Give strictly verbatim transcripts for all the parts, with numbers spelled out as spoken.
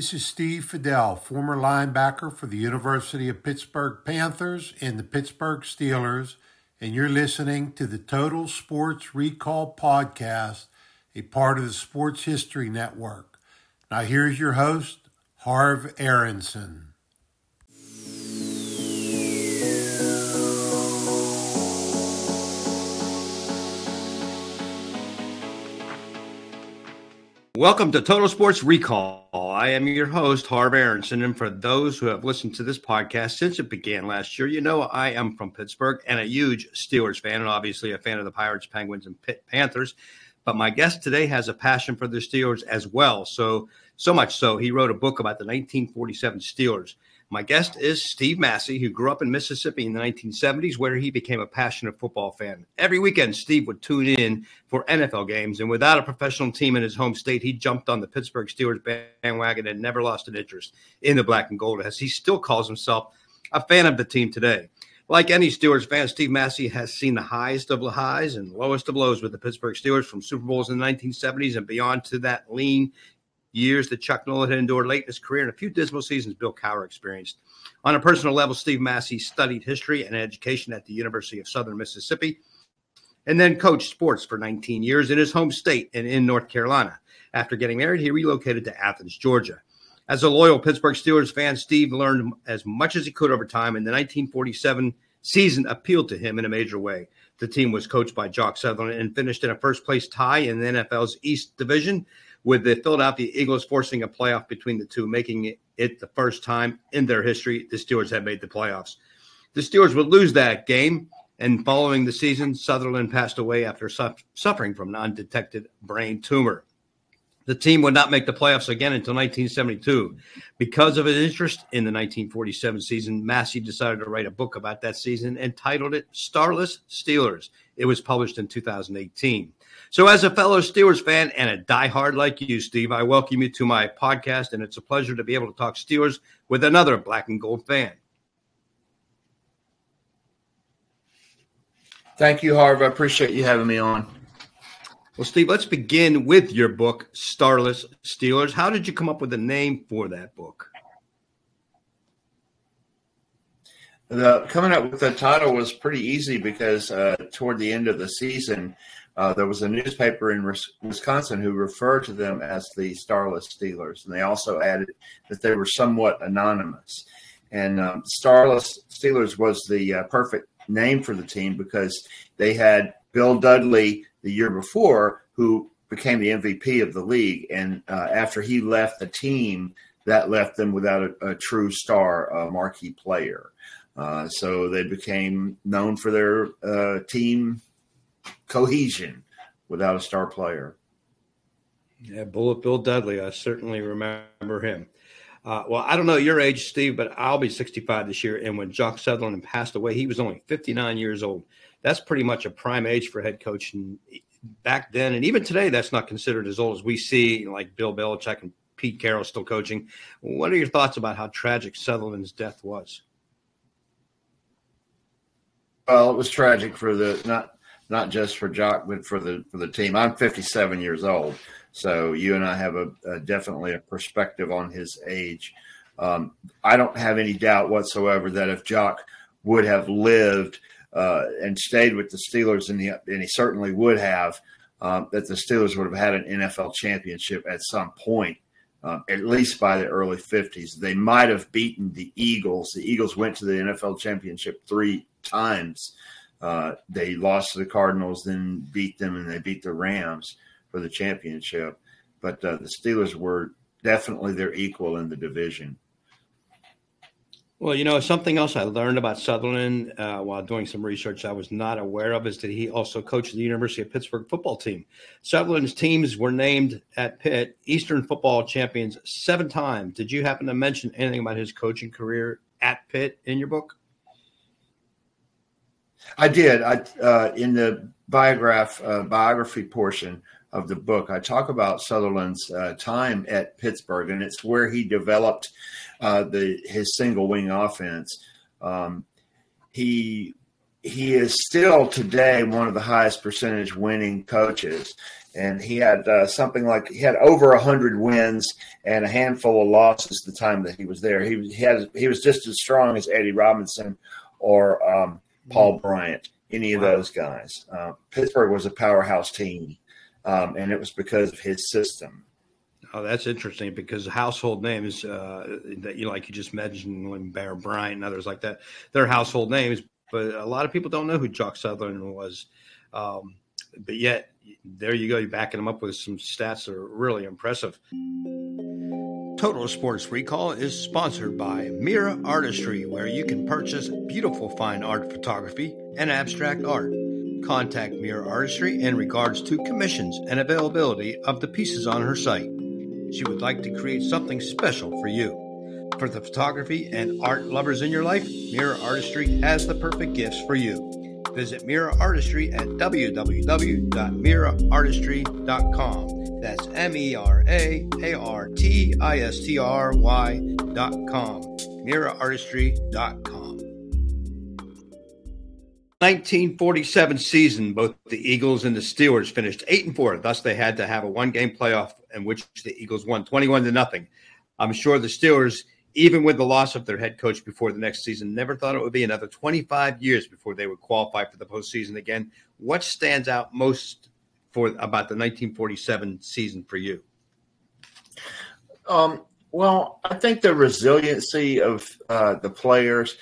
This is Steve Fidel, former linebacker for the University of Pittsburgh Panthers and the Pittsburgh Steelers, and you're listening to the Total Sports Recall Podcast, a part of the Sports History Network. Now here's your host, Harv Aronson. Welcome to Total Sports Recall. I am your host, Harv Aronson, and for those who have listened to this podcast since it began last year, you know I am from Pittsburgh and a huge Steelers fan, and obviously a fan of the Pirates, Penguins, and Pitt Panthers. But my guest today has a passion for the Steelers as well, so so much so he wrote a book about the nineteen forty-seven Steelers. My guest is Steve Massey, who grew up in Mississippi in the nineteen seventies, where he became a passionate football fan. Every weekend, Steve would tune in for N F L games, and without a professional team in his home state, he jumped on the Pittsburgh Steelers bandwagon and never lost an interest in the black and gold, as he still calls himself a fan of the team today. Like any Steelers fan, Steve Massey has seen the highest of the highs and lowest of lows with the Pittsburgh Steelers, from Super Bowls in the nineteen seventies and beyond to that lean years that Chuck Noll had endured late in his career, and a few dismal seasons Bill Cowher experienced. On a personal level, Steve Massey studied history and education at the University of Southern Mississippi, and then coached sports for nineteen years in his home state and in North Carolina. After getting married, he relocated to Athens, Georgia. As a loyal Pittsburgh Steelers fan, Steve learned as much as he could over time, and the nineteen forty-seven season appealed to him in a major way. The team was coached by Jock Sutherland and finished in a first-place tie in the N F L's East Division, with the Philadelphia Eagles forcing a playoff between the two, making it the first time in their history the Steelers had made the playoffs. The Steelers would lose that game, and following the season, Sutherland passed away after su- suffering from an undetected brain tumor. The team would not make the playoffs again until nineteen seventy-two. Because of his interest in the nineteen forty-seven season, Massey decided to write a book about that season and titled it Starless Steelers. It was published in two thousand eighteen. So as a fellow Steelers fan and a diehard like you, Steve, I welcome you to my podcast, and it's a pleasure to be able to talk Steelers with another black and gold fan. Thank you, Harv. I appreciate you having me on. Well, Steve, let's begin with your book, Starless Steelers. How did you come up with the name for that book? The, coming up with the title was pretty easy because uh, toward the end of the season, uh, there was a newspaper in Wisconsin who referred to them as the Starless Steelers, and they also added that they were somewhat anonymous. And um, Starless Steelers was the uh, perfect name for the team because they had Bill Dudley the year before, who became the M V P of the league. And uh, after he left the team, that left them without a, a true star, a marquee player. Uh, so they became known for their uh, team cohesion without a star player. Yeah, Bullet Bill Dudley, I certainly remember him. Uh, well, I don't know your age, Steve, but I'll be sixty-five this year. And when Jock Sutherland passed away, he was only fifty-nine years old. That's pretty much a prime age for head coach. And back then, and even today, that's not considered as old as we see, like Bill Belichick and Pete Carroll still coaching. What are your thoughts about how tragic Sutherland's death was? Well, it was tragic for the not not just for Jock, but for the for the team. I'm fifty-seven years old, so you and I have a, a definitely a perspective on his age. Um, I don't have any doubt whatsoever that if Jock would have lived Uh, and stayed with the Steelers, and he, and he certainly would have, um, that the Steelers would have had an N F L championship at some point, uh, at least by the early fifties. They might have beaten the Eagles. The Eagles went to the N F L championship three times. Uh, they lost to the Cardinals, then beat them, and they beat the Rams for the championship. But uh, the Steelers were definitely their equal in the division. Well, you know, something else I learned about Sutherland uh, while doing some research I was not aware of is that he also coached the University of Pittsburgh football team. Sutherland's teams were named at Pitt Eastern football champions seven times. Did you happen to mention anything about his coaching career at Pitt in your book? I did. I uh, in the biograph uh, biography portion of the book, I talk about Sutherland's uh, time at Pittsburgh, and it's where he developed uh, the his single wing offense. Um, he he is still today one of the highest percentage winning coaches. And he had uh, something like he had over one hundred wins and a handful of losses the time that he was there. He, he, had, he was just as strong as Eddie Robinson or um, Paul Bryant, any of wow. those guys. Uh, Pittsburgh was a powerhouse team, um, and it was because of his system. Oh, that's interesting because household names uh, that you like you just mentioned, when Bear Bryant and others like that, they're household names, but a lot of people don't know who Jock Sutherland was. Um, but yet, there you go. You're backing him up with some stats that are really impressive. Total Sports Recall is sponsored by Mira Artistry, where you can purchase beautiful fine art photography and abstract art. Contact Mira Artistry in regards to commissions and availability of the pieces on her site. She would like to create something special for you. For the photography and art lovers in your life, Mira Artistry has the perfect gifts for you. Visit Mira Artistry at w w w dot mira artistry dot com. That's M E R A A R T I S T R Y dot com. mira artistry dot com. nineteen forty-seven season, both the Eagles and the Steelers finished eight and four. Thus, they had to have a one-game playoff in which the Eagles won twenty-one to nothing. I'm sure the Steelers, even with the loss of their head coach before the next season, never thought it would be another twenty-five years before they would qualify for the postseason again. What stands out most for about the nineteen forty-seven season for you? Um, well, I think the resiliency of uh, the players.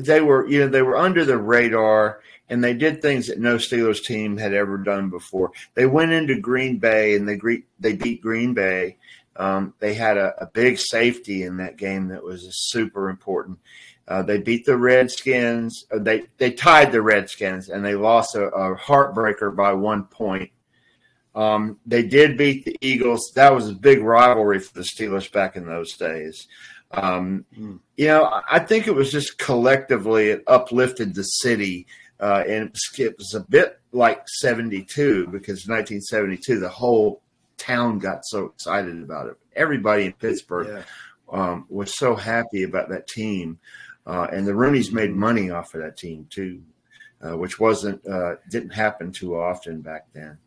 They were, you know, they were under the radar, and they did things that no Steelers team had ever done before. They went into Green Bay and they they beat Green Bay. Um, they had a, a big safety in that game that was super important. Uh, they beat the Redskins. They they tied the Redskins, and they lost a, a heartbreaker by one point. Um, they did beat the Eagles. That was a big rivalry for the Steelers back in those days. Um, you know, I think it was just collectively it uplifted the city, uh, and it was a bit like seventy-two, because nineteen seventy-two, the whole town got so excited about it. Everybody in Pittsburgh yeah. um, was so happy about that team. Uh, and the Rooneys made money off of that team too, uh, which wasn't, uh, didn't happen too often back then.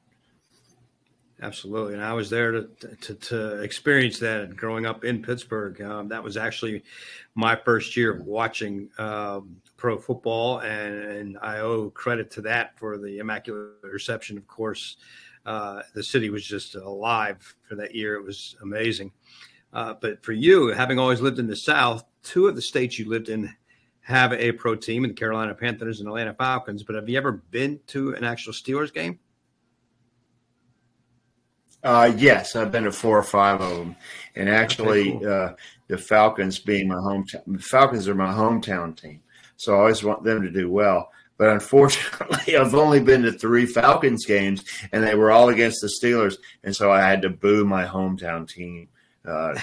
Absolutely, and I was there to, to to experience that growing up in Pittsburgh. Um, that was actually my first year of watching um, pro football, and, and I owe credit to that for the immaculate reception. Of course, uh, the city was just alive for that year. It was amazing. Uh, but for you, having always lived in the South, two of the states you lived in have a pro team, the Carolina Panthers and Atlanta Falcons. But have you ever been to an actual Steelers game? Uh, yes, I've been to four or five of them, and actually, okay, cool. uh, the Falcons being my hometown, the Falcons are my hometown team, so I always want them to do well. But unfortunately, I've only been to three Falcons games, and they were all against the Steelers, and so I had to boo my hometown team. Uh,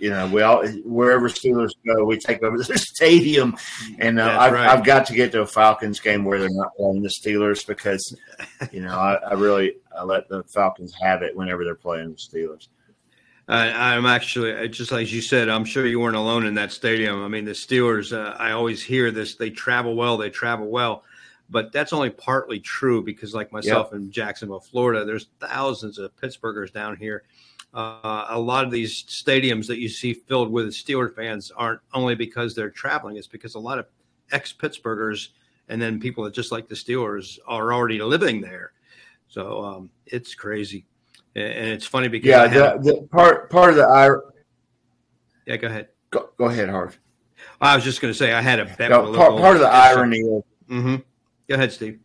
you know, we all, wherever Steelers go, we take over the stadium, and uh, I've, right. I've got to get to a Falcons game where they're not playing the Steelers, because, you know, I, I really I let the Falcons have it whenever they're playing the Steelers. Uh, I'm actually, just like you said, I'm sure you weren't alone in that stadium. I mean, the Steelers, uh, I always hear this, they travel well, they travel well. But that's only partly true, because like myself yep. in Jacksonville, Florida, there's thousands of Pittsburghers down here. Uh, a lot of these stadiums that you see filled with Steelers fans aren't only because they're traveling. It's because a lot of ex-Pittsburghers and then people that just like the Steelers are already living there. So um, it's crazy. And it's funny because yeah, have, the, the part part of the ir- – Yeah, go ahead. Go, go ahead, Harv. I was just going to say I had a – no, part, part of the irony so, – mm-hmm. Go ahead, Steve.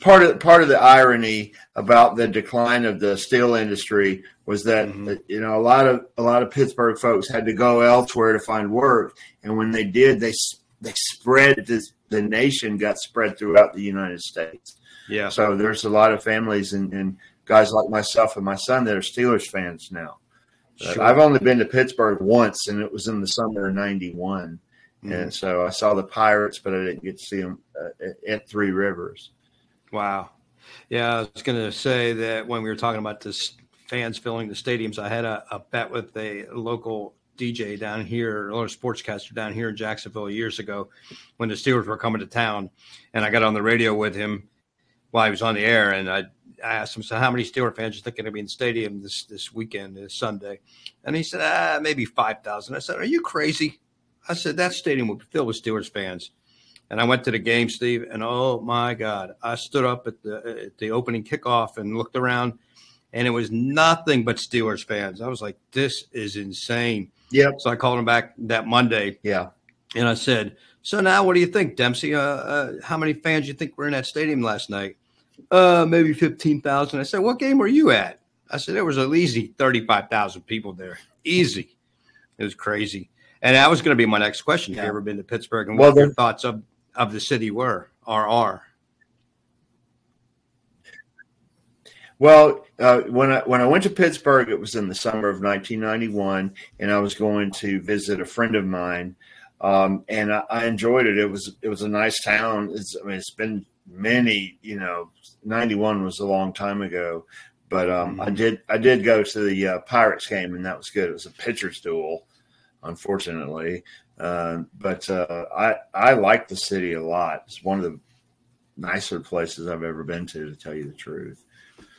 Part of part of the irony about the decline of the steel industry was that mm-hmm. you know a lot of a lot of Pittsburgh folks had to go elsewhere to find work, and when they did, they they spread this, the nation got spread throughout the United States. Yeah. So there's a lot of families and, and guys like myself and my son that are Steelers fans now. Sure. I've only been to Pittsburgh once, and it was in the summer of ninety-one, mm-hmm. and so I saw the Pirates, but I didn't get to see them at, at Three Rivers. Wow. Yeah, I was going to say that when we were talking about this fans filling the stadiums, I had a, a bet with a local D J down here, another sportscaster down here in Jacksonville years ago when the Steelers were coming to town. And I got on the radio with him while he was on the air, and I, I asked him, so how many Steeler fans are thinking to be in the stadium this, this weekend, this Sunday? And he said, ah, maybe five thousand. I said, are you crazy? I said, that stadium will be filled with Steelers fans. And I went to the game, Steve, and oh, my God, I stood up at the at the opening kickoff and looked around, and it was nothing but Steelers fans. I was like, this is insane. Yep. So I called him back that Monday. Yeah. And I said, so now what do you think, Dempsey? Uh, uh, how many fans do you think were in that stadium last night? Uh, maybe fifteen thousand. I said, what game were you at? I said, there was an easy thirty-five thousand people there. Easy. It was crazy. And that was going to be my next question. Yeah. Have you ever been to Pittsburgh? And well, what your thoughts of, of the city were or are? Well, uh, when I when I went to Pittsburgh, it was in the summer of nineteen ninety-one, and I was going to visit a friend of mine, um, and I, I enjoyed it. It was it was a nice town. It's, I mean, it's been many, you know, ninety-one was a long time ago, but um, mm-hmm. I did I did go to the uh, Pirates game, and that was good. It was a pitcher's duel, unfortunately, uh, but uh, I I like the city a lot. It's one of the nicer places I've ever been to, to tell you the truth.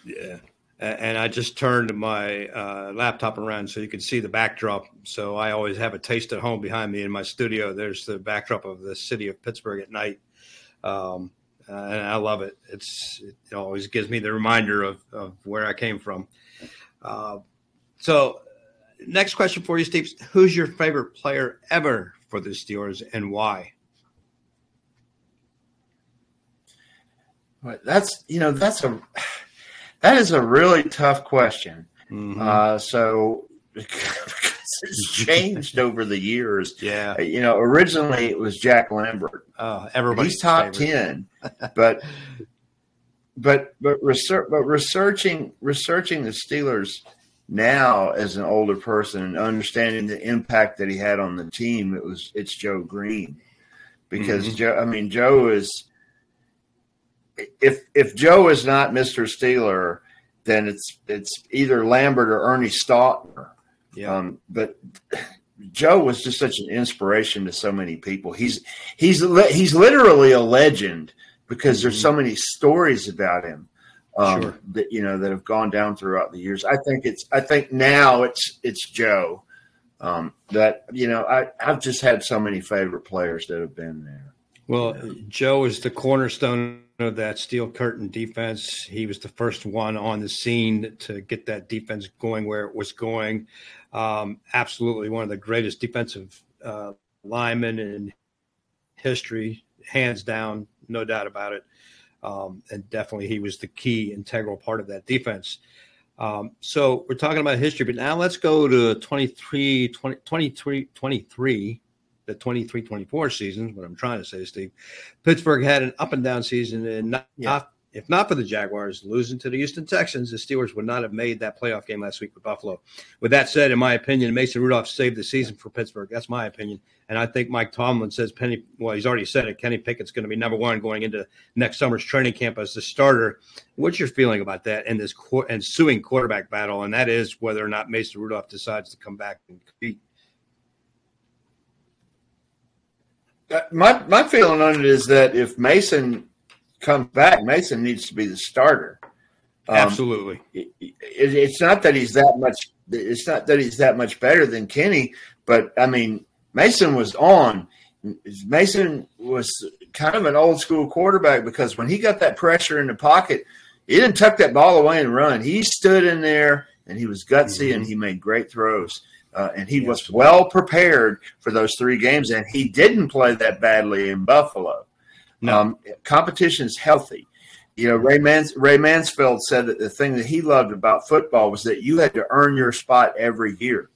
Yeah, and I just turned my uh, laptop around so you can see the backdrop. So I always have a taste at home behind me in my studio. There's the backdrop of the city of Pittsburgh at night, um, and I love it. It's it always gives me the reminder of, of where I came from. Uh, so next question for you, Steve. Who's your favorite player ever for the Steelers and why? Well, that's, you know, that's a – that is a really tough question. Mm-hmm. Uh, so because it's changed over the years. Yeah. You know, originally it was Jack Lambert. Oh, everybody's He's top favorite. ten. But but but research, but researching researching the Steelers now as an older person and understanding the impact that he had on the team, it was it's Joe Green. Because mm-hmm. Joe I mean Joe is If if Joe is not Mister Steeler, then it's it's either Lambert or Ernie Stautner. Yeah. Um, but Joe was just such an inspiration to so many people. He's he's he's literally a legend because there's so many stories about him um, sure. that you know that have gone down throughout the years. I think it's I think now it's it's Joe um, that you know I I've just had so many favorite players that have been there. Well, you know? Joe is the cornerstone of that Steel Curtain defense. He was the first one on the scene to get that defense going where it was going. Um, absolutely one of the greatest defensive uh, linemen in history, hands down, no doubt about it. Um, and definitely he was the key integral part of that defense. Um, so we're talking about history, but now let's go to twenty-three, twenty, twenty-three, twenty-three. The twenty-three twenty-four season, what I'm trying to say, Steve. Pittsburgh had an up-and-down season, and not, yeah. not, if not for the Jaguars losing to the Houston Texans, the Steelers would not have made that playoff game last week with Buffalo. With that said, in my opinion, Mason Rudolph saved the season for Pittsburgh. That's my opinion. And I think Mike Tomlin says Penny – well, he's already said it. Kenny Pickett's going to be number one going into next summer's training camp as the starter. What's your feeling about that and this co- ensuing quarterback battle, and that is whether or not Mason Rudolph decides to come back and compete? My my feeling on it is that if Mason comes back, Mason needs to be the starter. Um, Absolutely. It, it, it's not that he's that much. It's not that he's that much better than Kenny, but I mean, Mason was on. Mason was kind of an old school quarterback because when he got that pressure in the pocket, he didn't tuck that ball away and run. He stood in there and he was gutsy mm-hmm. and he made great throws. Uh, and he yes. was well prepared for those three games, and he didn't play that badly in Buffalo. No. Um, competition is healthy. You know, Ray, Mans- Ray Mansfield said that the thing that he loved about football was that you had to earn your spot every year.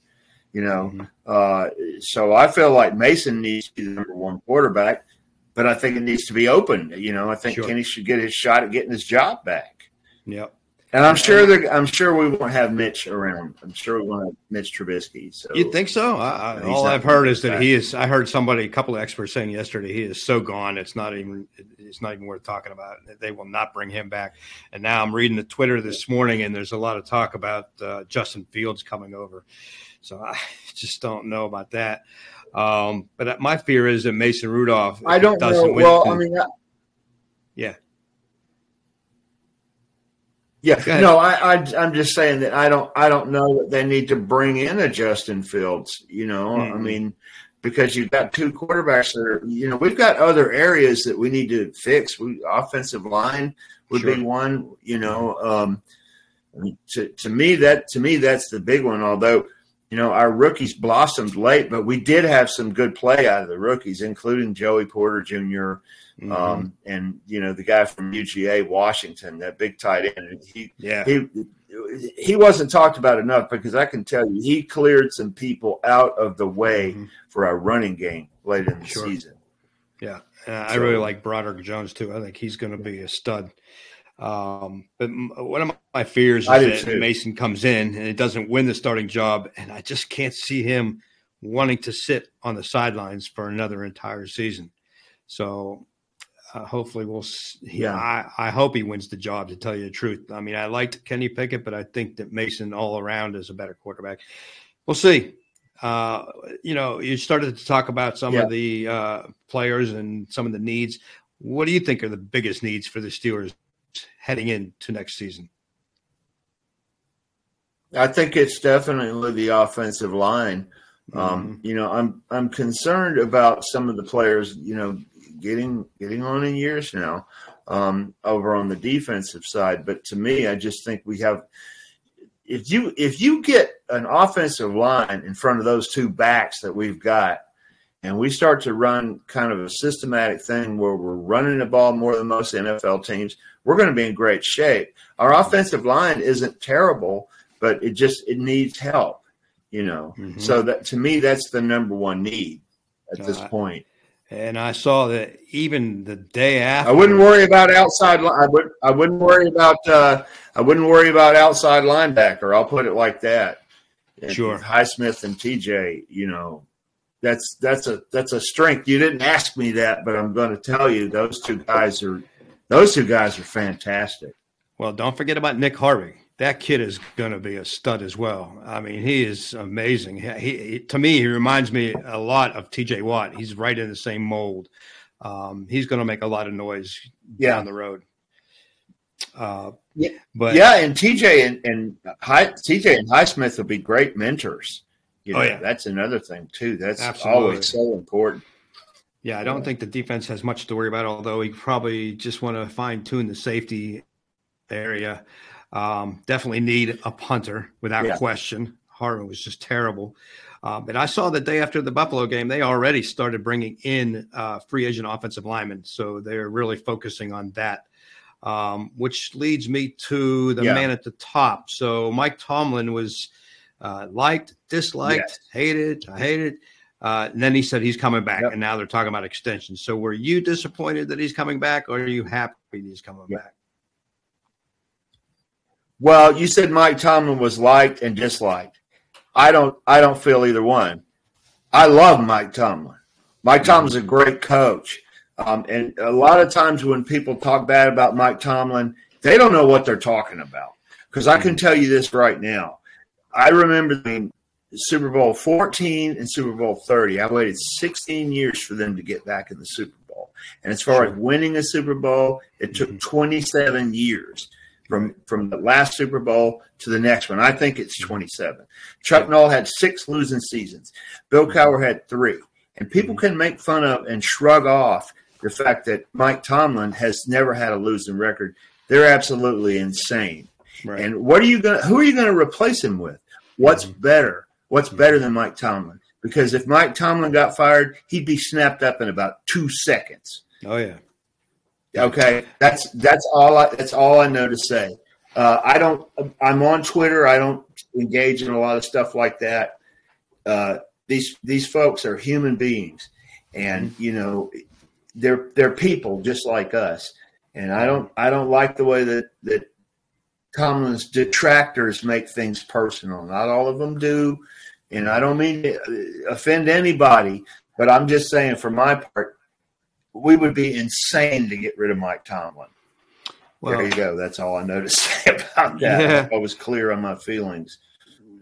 You know, mm-hmm. uh, so I feel like Mason needs to be the number one quarterback, but I think it needs to be open. You know, I think sure. Kenny should get his shot at getting his job back. Yep. And I'm sure that I'm sure we won't have Mitch around. I'm sure we won't have Mitch Trubisky. So you think so? I, I, all I've heard is that he is. I heard somebody, a couple of experts, saying yesterday he is so gone. It's not even. It's not even worth talking about. They will not bring him back. And now I'm reading the Twitter this morning, and there's a lot of talk about uh, Justin Fields coming over. So I just don't know about that. Um, but my fear is that Mason Rudolph I don't doesn't know. Win. Well, I mean, I- yeah. Yeah, no, I, I, I'm just saying that I don't, I don't know that they need to bring in a Justin Fields. You know, mm-hmm. I mean, because you've got two quarterbacks that are, you know, we've got other areas that we need to fix. We offensive line would sure. be one. You know, um, to to me that to me that's the big one. Although, you know, our rookies blossomed late, but we did have some good play out of the rookies, including Joey Porter Junior Mm-hmm. Um, and, you know, the guy from U G A, Washington, that big tight end, he, yeah. he he wasn't talked about enough because I can tell you he cleared some people out of the way mm-hmm. for our running game late in the sure. season. Yeah, and I so, really like Broderick Jones, too. I think he's going to be a stud. Um, but one of my fears is that Mason comes in and it doesn't win the starting job, and I just can't see him wanting to sit on the sidelines for another entire season. So – Uh, hopefully we'll – yeah, I, I hope he wins the job, to tell you the truth. I mean, I liked Kenny Pickett, but I think that Mason all around is a better quarterback. We'll see. Uh, you know, you started to talk about some yeah. of the uh, players and some of the needs. What do you think are the biggest needs for the Steelers heading into next season? I think it's definitely the offensive line. Mm-hmm. Um, you know, I'm I'm concerned about some of the players, you know, Getting getting on in years now um, over on the defensive side, but to me, I just think we have. If you if you get an offensive line in front of those two backs that we've got, and we start to run kind of a systematic thing where we're running the ball more than most N F L teams, we're going to be in great shape. Our offensive line isn't terrible, but it just it needs help, you know. Mm-hmm. So that to me, that's the number one need at God. this point. And I saw that even the day after. I wouldn't worry about outside. Li- I would. I wouldn't worry about. Uh, I wouldn't worry about outside linebacker. I'll put it like that. And sure. Highsmith and T J. You know, that's that's a that's a strength. You didn't ask me that, but I'm going to tell you those two guys are those two guys are fantastic. Well, don't forget about Nick Harvey. That kid is going to be a stud as well. I mean, he is amazing. He, he, to me, he reminds me a lot of T J Watt. He's right in the same mold. Um, he's going to make a lot of noise yeah. down the road. Uh, yeah, but yeah, and T J and, and High, T J and Highsmith will be great mentors. You know, oh yeah, that's another thing too. That's Absolutely. always so important. Yeah, I don't yeah. think the defense has much to worry about. Although we probably just want to fine tune the safety area. Um, definitely need a punter without yeah. question. Harvin was just terrible. Uh, but I saw the day after the Buffalo game, they already started bringing in uh, free agent offensive linemen. So they're really focusing on that, um, which leads me to the yeah. man at the top. So Mike Tomlin was uh, liked, disliked, yes. hated, I hated. Uh, and then he said he's coming back, yep. and now they're talking about extensions. So were you disappointed that he's coming back, or are you happy he's coming yeah. back? Well, you said Mike Tomlin was liked and disliked. I don't I don't feel either one. I love Mike Tomlin. Mike Tomlin's a great coach. Um, and a lot of times when people talk bad about Mike Tomlin, they don't know what they're talking about. Because I can tell you this right now. I remember the Super Bowl fourteen and Super Bowl thirty. I waited sixteen years for them to get back in the Super Bowl. And as far as winning a Super Bowl, it took twenty-seven years. From from the last Super Bowl to the next one. I think it's twenty-seven. Chuck Noll had six losing seasons. Bill Cowher had three. And people can make fun of and shrug off the fact that Mike Tomlin has never had a losing record. They're absolutely insane. Right. And what are you going? Who are you going to replace him with? What's better? What's better than Mike Tomlin? Because if Mike Tomlin got fired, he'd be snapped up in about two seconds. Oh, yeah. Okay, that's that's all. I, that's all I know to say. Uh, I don't. I'm on Twitter. I don't engage in a lot of stuff like that. Uh, these these folks are human beings, and you know, they're they're people just like us. And I don't I don't like the way that that Tomlin's detractors make things personal. Not all of them do, and I don't mean to offend anybody. But I'm just saying, for my part, we would be insane to get rid of Mike Tomlin. Well, there you go. That's all I noticed about that. Yeah. I was clear on my feelings.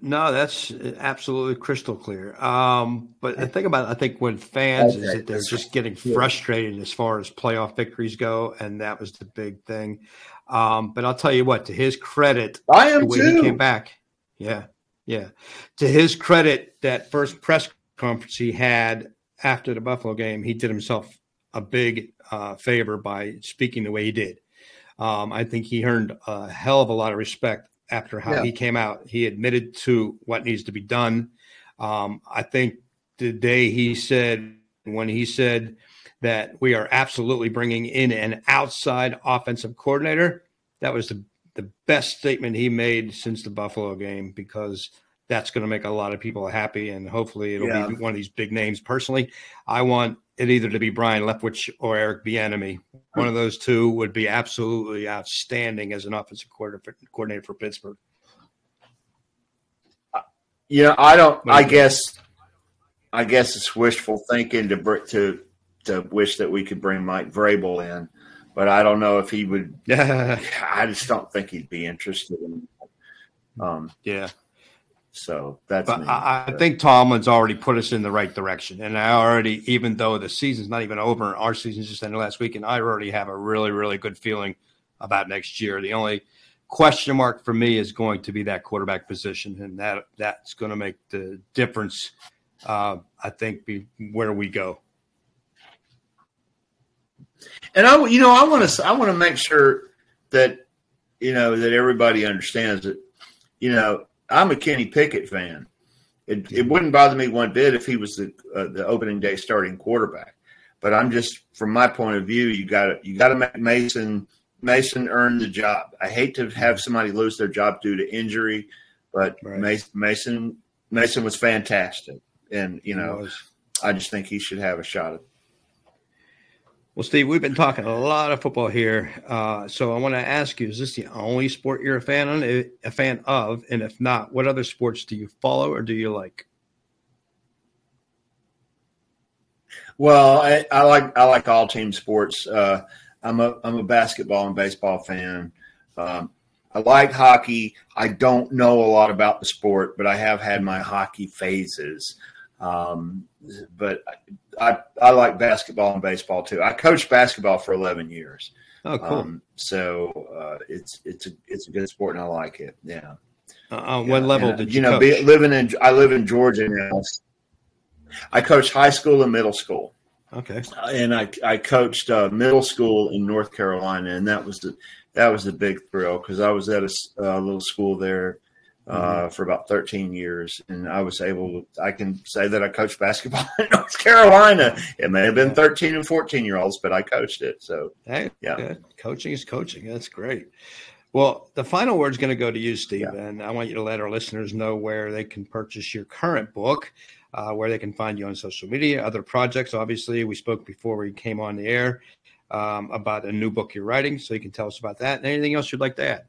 No, that's absolutely crystal clear. Um, but the thing about it, I think when fans okay. is that they're just getting frustrated yeah. as far as playoff victories go, and that was the big thing. Um, but I'll tell you what, to his credit, I am the way too. he came back. Yeah, yeah. To his credit, that first press conference he had after the Buffalo game, he did himself a big uh, favor by speaking the way he did. Um, I think he earned a hell of a lot of respect. After how yeah. he came out, he admitted to what needs to be done. Um, I think the day he said, when he said that we are absolutely bringing in an outside offensive coordinator, that was the, the best statement he made since the Buffalo game, because that's going to make a lot of people happy, and hopefully it'll yeah. be one of these big names. Personally, I want it either to be Brian Leftwich or Eric Bieniemy. One of those two would be absolutely outstanding as an offensive coordinator for Pittsburgh. You know, I don't. I guess, I guess it's wishful thinking to to to wish that we could bring Mike Vrabel in, but I don't know if he would. I just don't think he'd be interested in that. Um, yeah. So that's. But I, I think Tomlin's already put us in the right direction, and I already, even though the season's not even over, our season's just ended last week, and I already have a really, really good feeling about next year. The only question mark for me is going to be that quarterback position, and that that's going to make the difference. Uh, I think be where we go. And I, you know, I want to, I want to make sure that you know that everybody understands that, you know. I'm a Kenny Pickett fan. It, it wouldn't bother me one bit if he was the uh, the opening day starting quarterback. But I'm just, from my point of view, you got to you got to make Mason Mason earn the job. I hate to have somebody lose their job due to injury, but right. Mason Mason was fantastic, and you know, I just think he should have a shot at. Well, Steve, we've been talking a lot of football here, uh, so I want to ask you: is this the only sport you're a fan on, a fan of? And if not, what other sports do you follow or do you like? Well, I, I like I like all team sports. Uh, I'm a I'm a basketball and baseball fan. Um, I like hockey. I don't know a lot about the sport, but I have had my hockey phases. Um, but I, I like basketball and baseball too. I coached basketball for eleven years. Oh, cool. Um, so, uh, it's, it's, a, it's a good sport and I like it. Yeah. Uh, on yeah. what level and, did you, you know, coach? Be, living in, I live in Georgia now. I coached high school and middle school. Okay. Uh, and I, I coached uh, middle school in North Carolina, and that was the, that was the big thrill. Cause I was at a uh, little school there. Uh, for about thirteen years, and I was able to, I can say that I coached basketball in North Carolina. It may have been thirteen and fourteen year olds, but I coached it. So, hey, yeah, good. Coaching is coaching. That's great. Well, the final word is going to go to you, Steve, yeah. and I want you to let our listeners know where they can purchase your current book, uh, where they can find you on social media, other projects. Obviously, we spoke before we came on the air um, about a new book you're writing, so you can tell us about that and anything else you'd like to add.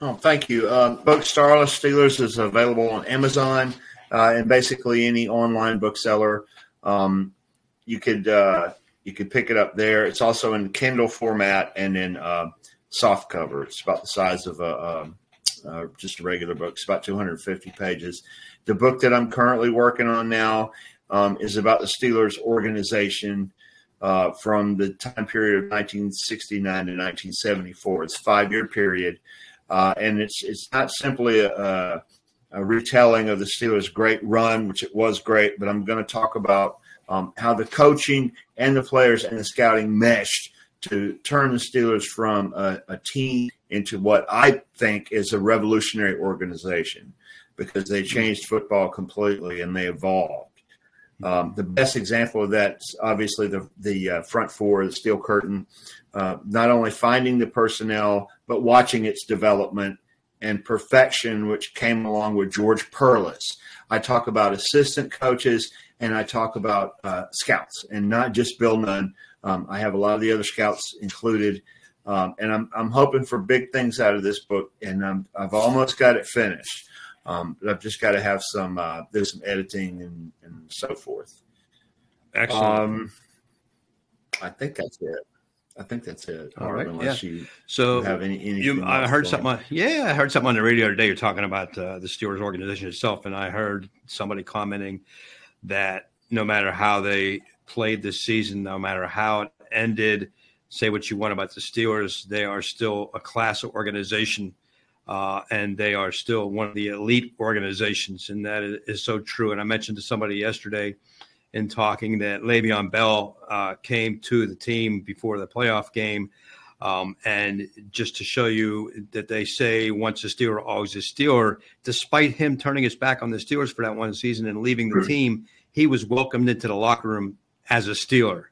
Oh, thank you. Uh, book Starless Steelers is available on Amazon uh, and basically any online bookseller. Um, you could uh, you could pick it up there. It's also in Kindle format and in uh, soft cover. It's about the size of a, a, a just a regular book. It's about two hundred fifty pages. The book that I'm currently working on now um, is about the Steelers organization uh, from the time period of nineteen sixty-nine to nineteen seventy-four. It's a five-year period. Uh, and it's it's not simply a, a, a retelling of the Steelers' great run, which it was great, but I'm going to talk about um, how the coaching and the players and the scouting meshed to turn the Steelers from a, a team into what I think is a revolutionary organization, because they changed football completely and they evolved. Um, the best example of that is obviously the, the uh, front four, the Steel Curtain, uh, not only finding the personnel, but watching its development and perfection, which came along with George Perles. I talk about assistant coaches, and I talk about uh, scouts, and not just Bill Nunn. Um, I have a lot of the other scouts included, um, and I'm, I'm hoping for big things out of this book, and I'm, I've almost got it finished. Um, but I've just got to have some, uh, there's some editing and, and so forth. Excellent. Um, I think that's it. I think that's it. All right. Unless yeah. you so have any, you, I heard something. On, yeah, I heard something on the radio today. You're talking about uh, the Steelers organization itself, and I heard somebody commenting that no matter how they played this season, no matter how it ended, say what you want about the Steelers, they are still a class of organization, uh, and they are still one of the elite organizations, and that is, is so true. And I mentioned to somebody yesterday in talking that Le'Veon Bell uh, came to the team before the playoff game. Um, and just to show you that they say once a Steeler, always a Steeler, despite him turning his back on the Steelers for that one season and leaving the team, he was welcomed into the locker room as a Steeler.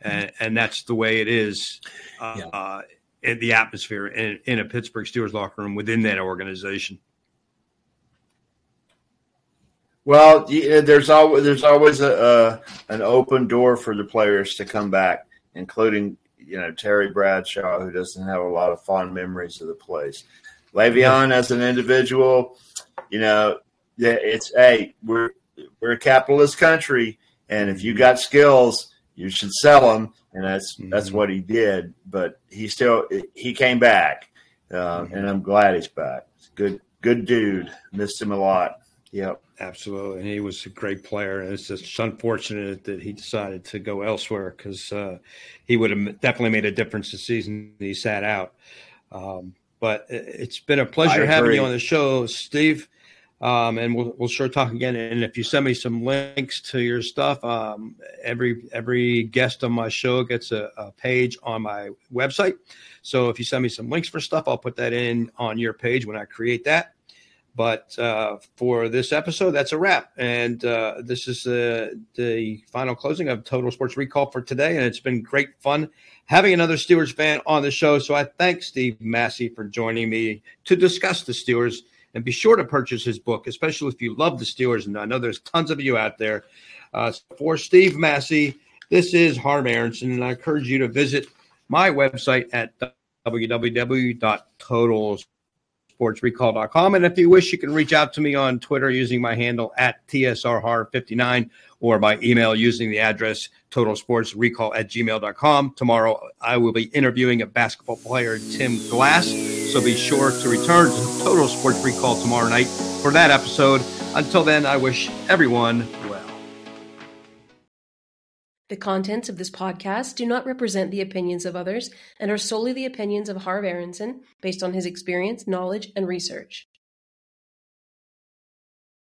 and, and that's the way it is uh, yeah. uh, in the atmosphere in, in a Pittsburgh Steelers locker room within that organization. Well, there's always there's always a, a an open door for the players to come back, including you know Terry Bradshaw, who doesn't have a lot of fond memories of the place. Le'Veon, as an individual, you know, it's hey, we're we're a capitalist country, and if you got skills, you should sell them, and that's mm-hmm. that's what he did. But he still he came back, uh, mm-hmm. and I'm glad he's back. Good good dude, missed him a lot. Yep. Absolutely. And he was a great player. And it's just unfortunate that he decided to go elsewhere because uh, he would have definitely made a difference this season. He sat out. Um, but it's been a pleasure having you on the show, Steve. Um, and we'll, we'll sure talk again. And if you send me some links to your stuff, um, every every guest on my show gets a, a page on my website. So if you send me some links for stuff, I'll put that in on your page when I create that. But uh, for this episode, that's a wrap. And uh, this is uh, the final closing of Total Sports Recall for today. And it's been great fun having another Steelers fan on the show. So I thank Steve Massey for joining me to discuss the Steelers. And be sure to purchase his book, especially if you love the Steelers. And I know there's tons of you out there. Uh, for Steve Massey, this is Harv Aronson. And I encourage you to visit my website at w w w dot total sports recall dot com. And if you wish, you can reach out to me on Twitter using my handle at T S R Harv fifty-nine or by email using the address total sports recall at gmail dot com. Tomorrow, I will be interviewing a basketball player, Tim Glass. So be sure to return to Total Sports Recall tomorrow night for that episode. Until then, I wish everyone well. The contents of this podcast do not represent the opinions of others and are solely the opinions of Harv Aronson based on his experience, knowledge, and research.